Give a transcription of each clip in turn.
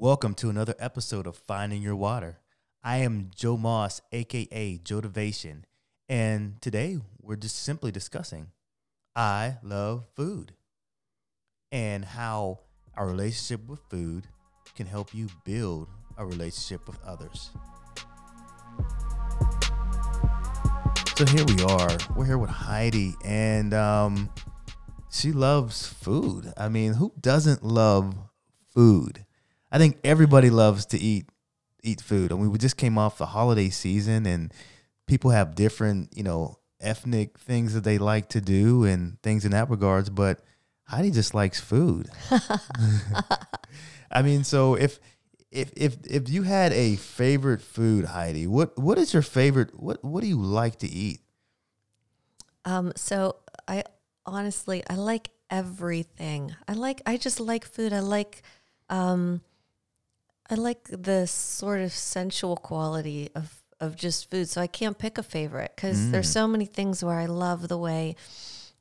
Welcome to another episode of Finding Your Water. I am Joe Moss, a.k.a. Joe Devation, and today we're just simply discussing I love food and how our relationship with food can help you build a relationship with others. So here we are. We're here with Heidi, and she loves food. I mean, who doesn't love food? I think everybody loves to eat food. I mean, we just came off the holiday season, and people have different, ethnic things that they like to do and things in that regards. But Heidi just likes food. I mean, so if you had a favorite food, Heidi, what is your favorite? What do you like to eat? So I like everything. I just like food. I like the sort of sensual quality of just food. So I can't pick a favorite because there's so many things where I love the way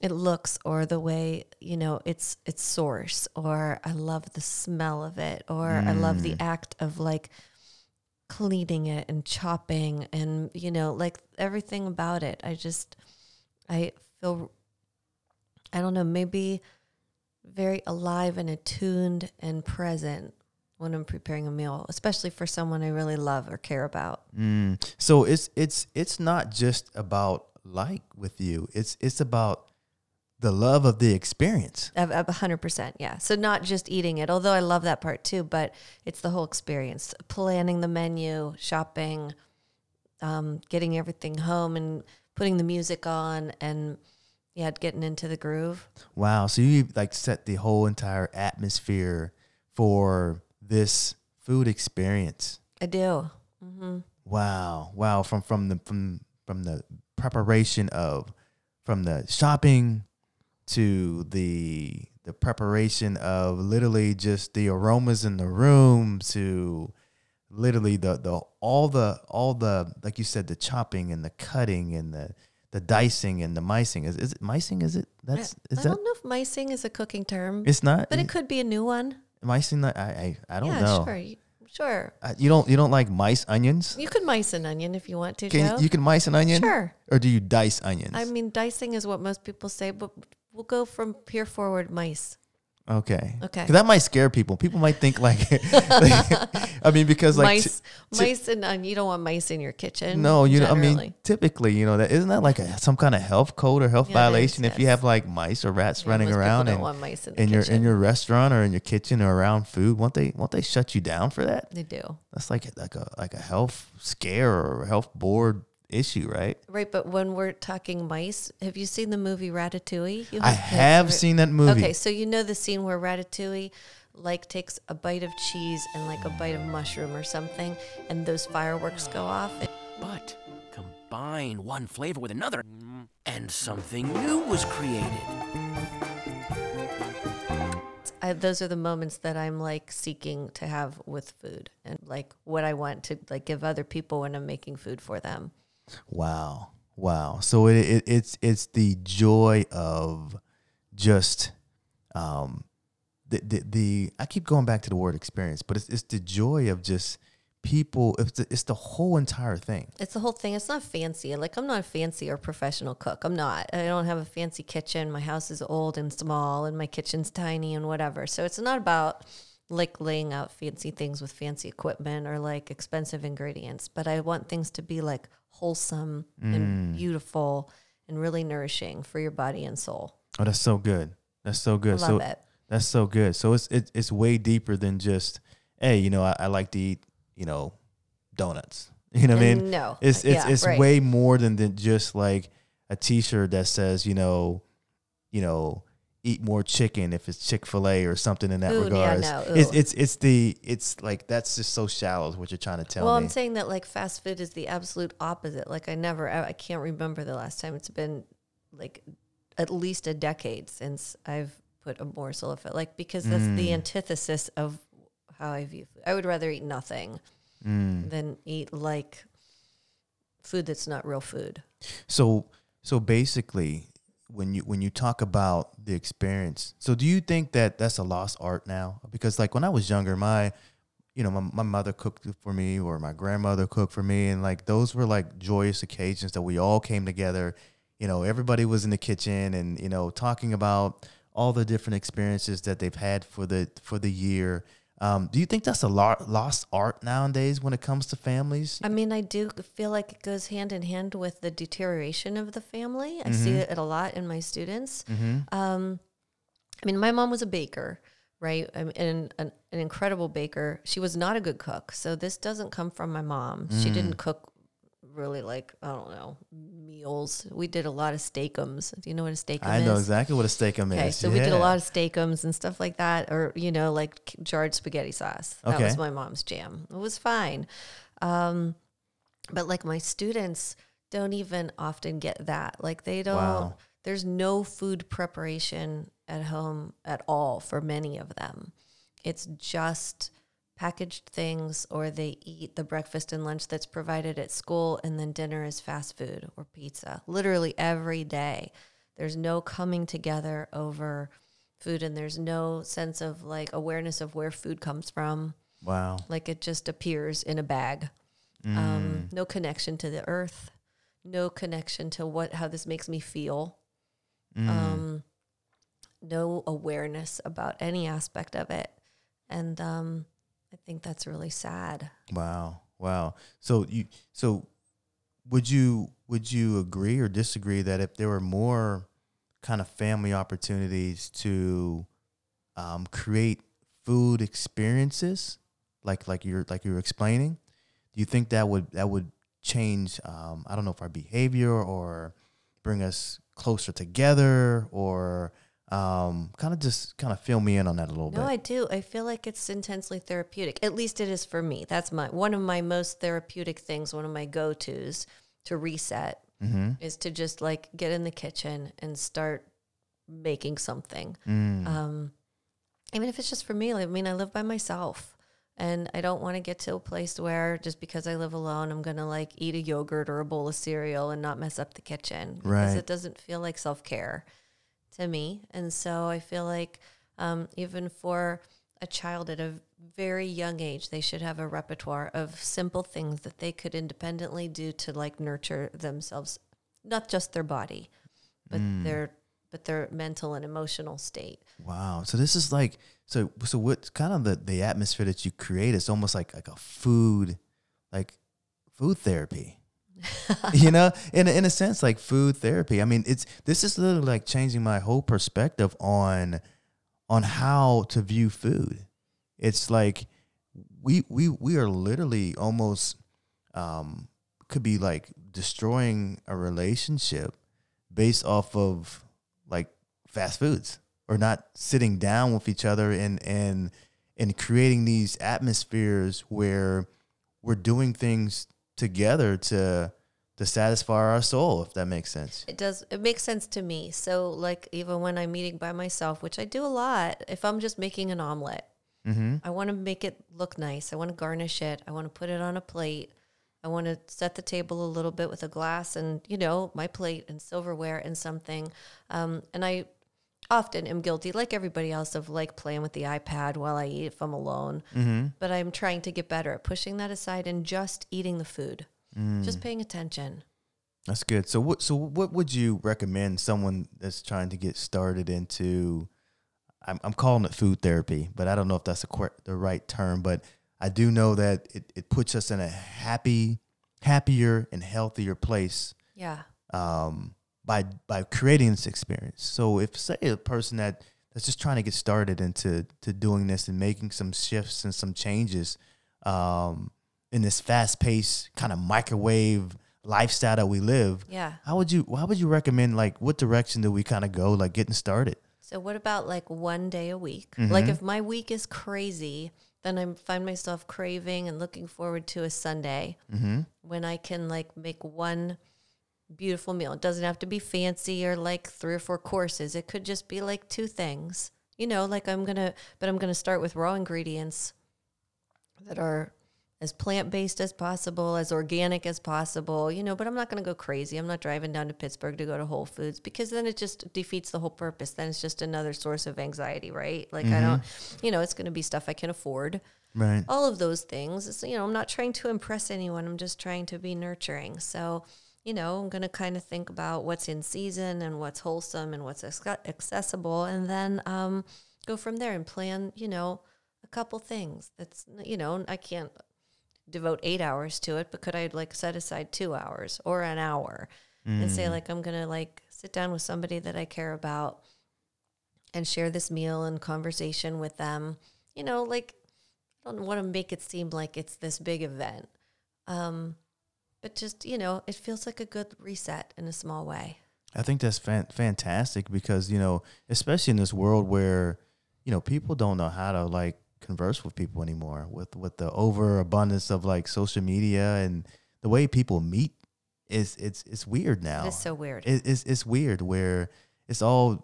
it looks or the way, it's source, or I love the smell of it, or I love the act of cleaning it and chopping and, everything about it. I feel maybe very alive and attuned and present when I'm preparing a meal, especially for someone I really love or care about. So it's not just about with you. It's about the love of the experience. 100%, yeah. So not just eating it, although I love that part too, but it's the whole experience. Planning the menu, shopping, getting everything home and putting the music on and getting into the groove. Wow. So you set the whole entire atmosphere for this food experience. I do. Mm-hmm. Wow. From the preparation from the shopping to the preparation of literally just the aromas in the room to literally all the like you said, the chopping and the cutting and the dicing and the micing. Is it micing? I don't know if micing is a cooking term. It's not, but it could be a new one. Micing, I don't know. Yeah, sure. You don't like mice onions? You could mice an onion if you want to, Joe. You can mice an onion? Sure. Or do you dice onions? I mean, dicing is what most people say, but we'll go from here forward, mice. Okay. Because that might scare people. People might think because mice and onion. You don't want mice in your kitchen. No, typically, that isn't that some kind of health code or health violation if you have mice or rats running around in your restaurant or in your kitchen or around food. Won't they shut you down for that? They do. That's like a health scare or health board issue, right? Right, but when we're talking mice, have you seen the movie Ratatouille? I have seen that movie. Okay, so the scene where Ratatouille takes a bite of cheese and a bite of mushroom or something, and those fireworks go off. But combine one flavor with another, and something new was created. Those are the moments that I'm seeking to have with food, and what I want to give other people when I'm making food for them. Wow. So it's the joy of just the I keep going back to the word experience, but it's the joy of just people. It's the whole entire thing. It's the whole thing. It's not fancy. I'm not a fancy or professional cook. I'm not. I don't have a fancy kitchen. My house is old and small, and my kitchen's tiny and whatever. So it's not about laying out fancy things with fancy equipment or expensive ingredients. But I want things to be wholesome and beautiful and really nourishing for your body and soul. Oh, that's so good. I love it. That's so good. So it's way deeper than just, hey, I like to eat, donuts. You know what I mean? No. It's right. Way more than just a t-shirt that says, eat more chicken if it's Chick-fil-A or something in that regard. Yeah, no, that's just so shallow is what you're trying to tell me. Well, I'm saying that fast food is the absolute opposite. I can't remember the last time. It's been at least a decade since I've put a morsel of it. Because that's the antithesis of how I view food. I would rather eat nothing than eat food that's not real food. So basically, when you talk about the experience, so do you think that that's a lost art now? Because when I was younger, my you know, my mother cooked for me or my grandmother cooked for me. And like, those were like joyous occasions that we all came together. You know, everybody was in the kitchen and, you know, talking about all the different experiences that they've had for the year. Do you think that's a lost art nowadays when it comes to families? I mean, I do feel like it goes hand in hand with the deterioration of the family. I see it a lot in my students. Mm-hmm. I mean, my mom was a baker, right? And an incredible baker. She was not a good cook. So this doesn't come from my mom. Mm. She didn't cook really like, I don't know, meals. We did a lot of steakums. Do you know what a steakum is? I know exactly what a steakum is. So we did a lot of steakums and stuff like that, or, you know, like jarred spaghetti sauce. That was my mom's jam. It was fine. But like my students don't even often get that. Like they don't, there's no food preparation at home at all for many of them. It's just packaged things, or they eat the breakfast and lunch that's provided at school, and then dinner is fast food or pizza. Literally every day. There's no coming together over food, and there's no sense of like awareness of where food comes from. Wow. Like it just appears in a bag. No connection to the earth, no connection to how this makes me feel. No awareness about any aspect of it. And I think that's really sad. Wow. So would you agree or disagree that if there were more kind of family opportunities to create food experiences like you're explaining, do you think that would change I don't know if our behavior or bring us closer together or kind of fill me in on that a little bit. No, I do. I feel like it's intensely therapeutic. At least it is for me. That's one of my most therapeutic things, one of my go-tos to reset is to just like get in the kitchen and start making something. Even if it's just for me, I mean, I live by myself and I don't want to get to a place where just because I live alone, I'm going to like eat a yogurt or a bowl of cereal and not mess up the kitchen. Right. Because it doesn't feel like self-care to me. And so I feel like even for a child at a very young age, they should have a repertoire of simple things that they could independently do to like nurture themselves, not just their body, but their mental and emotional state. Wow. So this is like, so what's kind of the atmosphere that you create is almost like a food, like food therapy. You know, in a sense, like food therapy. I mean, this is literally like changing my whole perspective on how to view food. It's like we are literally almost could be like destroying a relationship based off of like fast foods or not sitting down with each other and creating these atmospheres where we're doing things together to satisfy our soul, if that makes sense. It does. It makes sense to me. So like even when I'm eating by myself, which I do a lot, if I'm just making an omelet, I want to make it look nice. I want to garnish it. I want to put it on a plate. I want to set the table a little bit with a glass and, you know, my plate and silverware and something. And I often am guilty, like everybody else, of like playing with the iPad while I eat if I'm alone. But I'm trying to get better at pushing that aside and just eating the food, just paying attention. That's good. So what would you recommend someone that's trying to get started into? I'm calling it food therapy, but I don't know if that's the right term. But I do know that it puts us in a happier and healthier place. Yeah. By creating this experience. So if say a person that's just trying to get started into doing this and making some shifts and some changes in this fast paced kind of microwave lifestyle that we live. Yeah. How would you recommend, like, what direction do we kind of go, like getting started? So what about like one day a week? Like if my week is crazy, then I find myself craving and looking forward to a Sunday when I can like make one beautiful meal. It doesn't have to be fancy or like 3 or 4 courses. It could just be like 2 things, you know, like I'm going to start with raw ingredients that are as plant-based as possible, as organic as possible, you know, but I'm not going to go crazy. I'm not driving down to Pittsburgh to go to Whole Foods, because then it just defeats the whole purpose. Then it's just another source of anxiety, right? Like, mm-hmm. I don't, you know, it's going to be stuff I can afford. Right. All of those things. It's, you know, I'm not trying to impress anyone. I'm just trying to be nurturing. So, you know, I'm going to kind of think about what's in season and what's wholesome and what's accessible. And then go from there and plan, you know, a couple things. That's, you know, I can't devote 8 hours to it, but could I like set aside 2 hours or an hour and say, like, I'm going to like sit down with somebody that I care about and share this meal and conversation with them. You know, like, I don't want to make it seem like it's this big event. But just, you know, it feels like a good reset in a small way. I think that's fantastic because, you know, especially in this world where, you know, people don't know how to like converse with people anymore with the overabundance of like social media and the way people meet is it's weird now. It's so weird. It's weird where it's all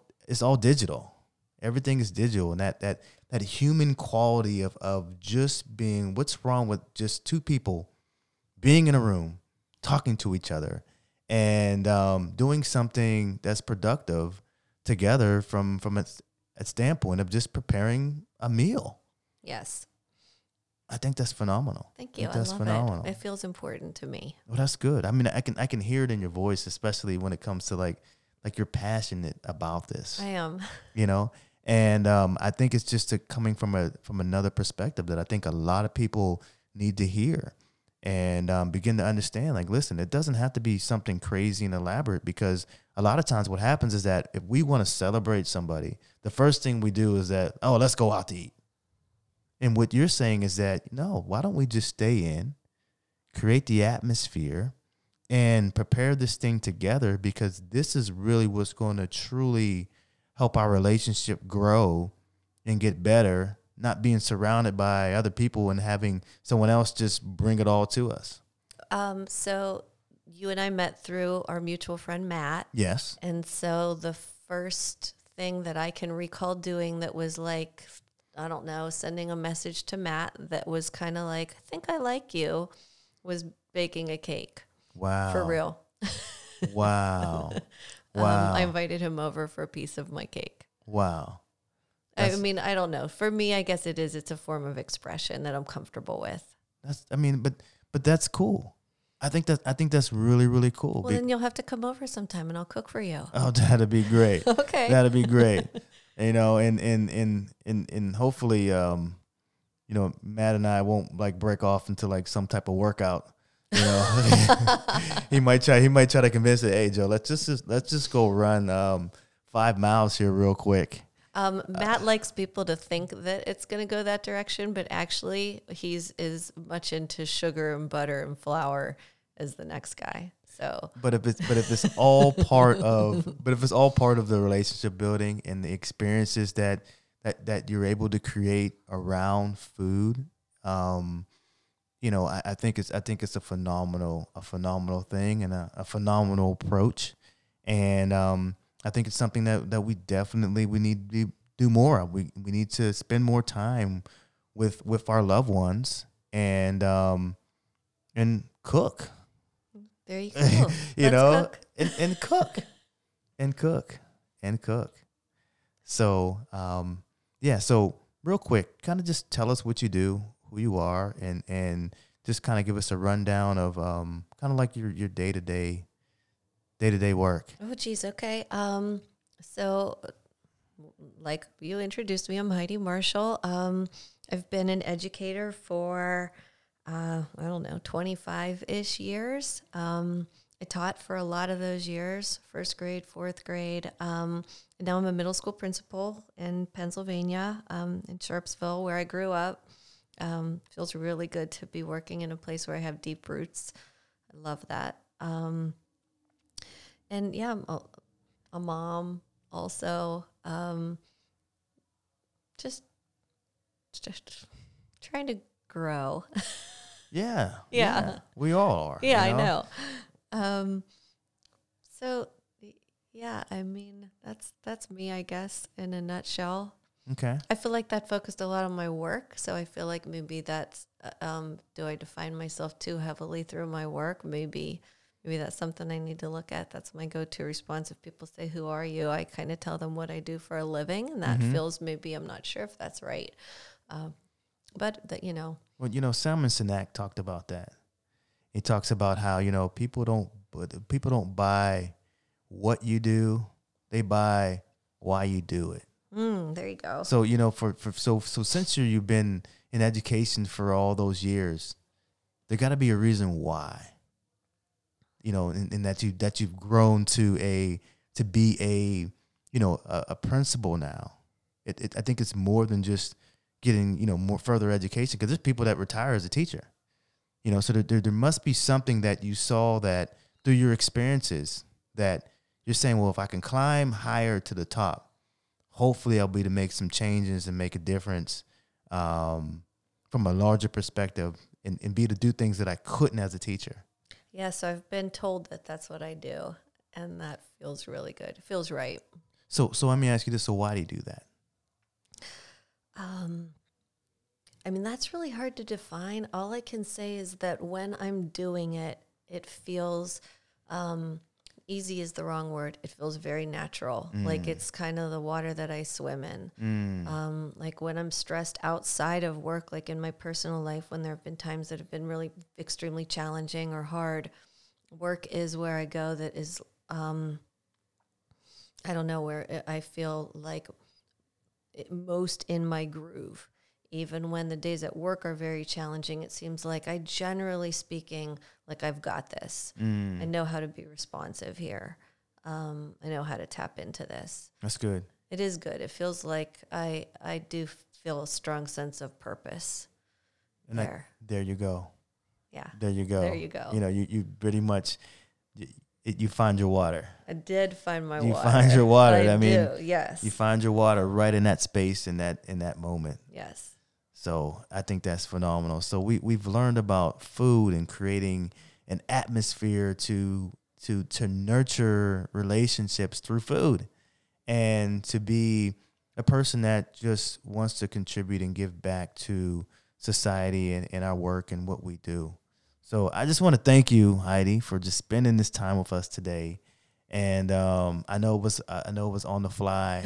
digital. Everything is digital. And that human quality of just being, what's wrong with just two people being in a room, talking to each other and doing something that's productive together from a standpoint of just preparing a meal. Yes. I think that's phenomenal. Thank you. I love phenomenal. It feels important to me. Well, that's good. I mean, I can hear it in your voice, especially when it comes to like you're passionate about this. I am. You know? And I think it's just coming from another perspective that I think a lot of people need to hear and begin to understand, like, listen, it doesn't have to be something crazy and elaborate, because a lot of times what happens is that if we want to celebrate somebody, the first thing we do is that, oh, let's go out to eat. And what you're saying is that, no, why don't we just stay in, create the atmosphere, and prepare this thing together, because this is really what's going to truly help our relationship grow and get better, not being surrounded by other people and having someone else just bring it all to us. So you and I met through our mutual friend, Matt. Yes. And so the first thing that I can recall doing that was like, I don't know, sending a message to Matt that was kind of like, I think I like you, was baking a cake. Wow. For real. Wow. Wow. I invited him over for a piece of my cake. Wow. I mean, I don't know. For me, I guess it is. It's a form of expression that I'm comfortable with. But that's cool. I think that's really, really cool. Well, then you'll have to come over sometime and I'll cook for you. Oh, that'd be great. Okay. That'd be great. You know, and hopefully, you know, Matt and I won't like break off into like some type of workout. You know, he might try to convince it, hey, Joe, let's just go run 5 miles here real quick. Matt likes people to think that it's going to go that direction, but actually he's as much into sugar and butter and flour as the next guy. So, but if it's all part of the relationship building and the experiences that you're able to create around food, you know, I think it's a phenomenal thing and a phenomenal approach, and I think it's something that we definitely need to do more. We need to spend more time with our loved ones and cook. There you go. You Let's know, cook. And cook and cook and cook. So, yeah. So real quick, kind of just tell us what you do, who you are, and just kind of give us a rundown of kind of like your day-to-day work. Oh, geez. Okay. So like you introduced me, I'm Heidi Marshall. I've been an educator for, I don't know, 25-ish years. I taught for a lot of those years, first grade, fourth grade. And now I'm a middle school principal in Pennsylvania, in Sharpsville, where I grew up. Feels really good to be working in a place where I have deep roots. I love that. And yeah, I'm a mom also. Just trying to grow. Yeah. We all are. Yeah, you know? I know. So yeah, I mean, that's me, I guess, in a nutshell. Okay. I feel like that focused a lot on my work. So I feel like maybe that's, do I define myself too heavily through my work? Maybe that's something I need to look at. That's my go-to response. If people say, who are you? I kind of tell them what I do for a living, and that feels, maybe I'm not sure if that's right. But that, Well, Simon Sinek talked about that. He talks about how, people don't buy what you do. They buy why you do it. There you go. So, so since you've been in education for all those years, there got to be a reason why, and that you've grown to be a principal now. I think it's more than just getting, more further education, because there's people that retire as a teacher, so there must be something that you saw that through your experiences that you're saying, well, if I can climb higher to the top, hopefully I'll be to make some changes and make a difference from a larger perspective and be to do things that I couldn't as a teacher. Yeah, so I've been told that that's what I do, and that feels really good. It feels right. So let me ask you this. So why do you do that? That's really hard to define. All I can say is that when I'm doing it, it feels easy is the wrong word. It feels very natural. Like it's kind of the water that I swim in. Like when I'm stressed outside of work, like in my personal life, when there have been times that have been really extremely challenging or hard, work is where I go. That is, where I feel like most in my groove. Even when the days at work are very challenging, it seems like I generally speaking, like I've got this. I know how to be responsive here. I know how to tap into this. That's good. It is good. It feels like I do feel a strong sense of purpose. And there. There you go. Yeah. There you go. There you go. You pretty much... You find your water. I did find my water. You find your water. Yes. You find your water right in that space, in that moment. Yes. So I think that's phenomenal. So we've learned about food and creating an atmosphere to nurture relationships through food, and to be a person that just wants to contribute and give back to society and our work and what we do. So I just want to thank you, Heidi, for just spending this time with us today. And I know it was on the fly.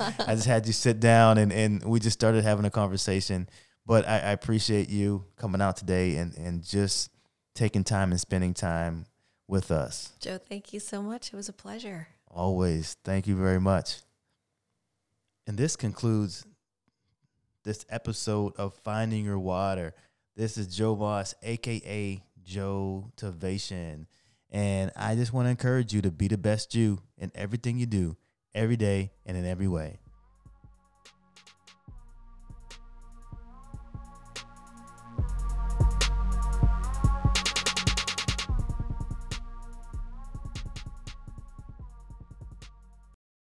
I just had you sit down and we just started having a conversation. But I appreciate you coming out today and just taking time and spending time with us. Joe, thank you so much. It was a pleasure. Always. Thank you very much. And this concludes this episode of Finding Your Water. This is Joe Moss, a.k.a. Joe Devation, and I just want to encourage you to be the best you in everything you do, every day and in every way.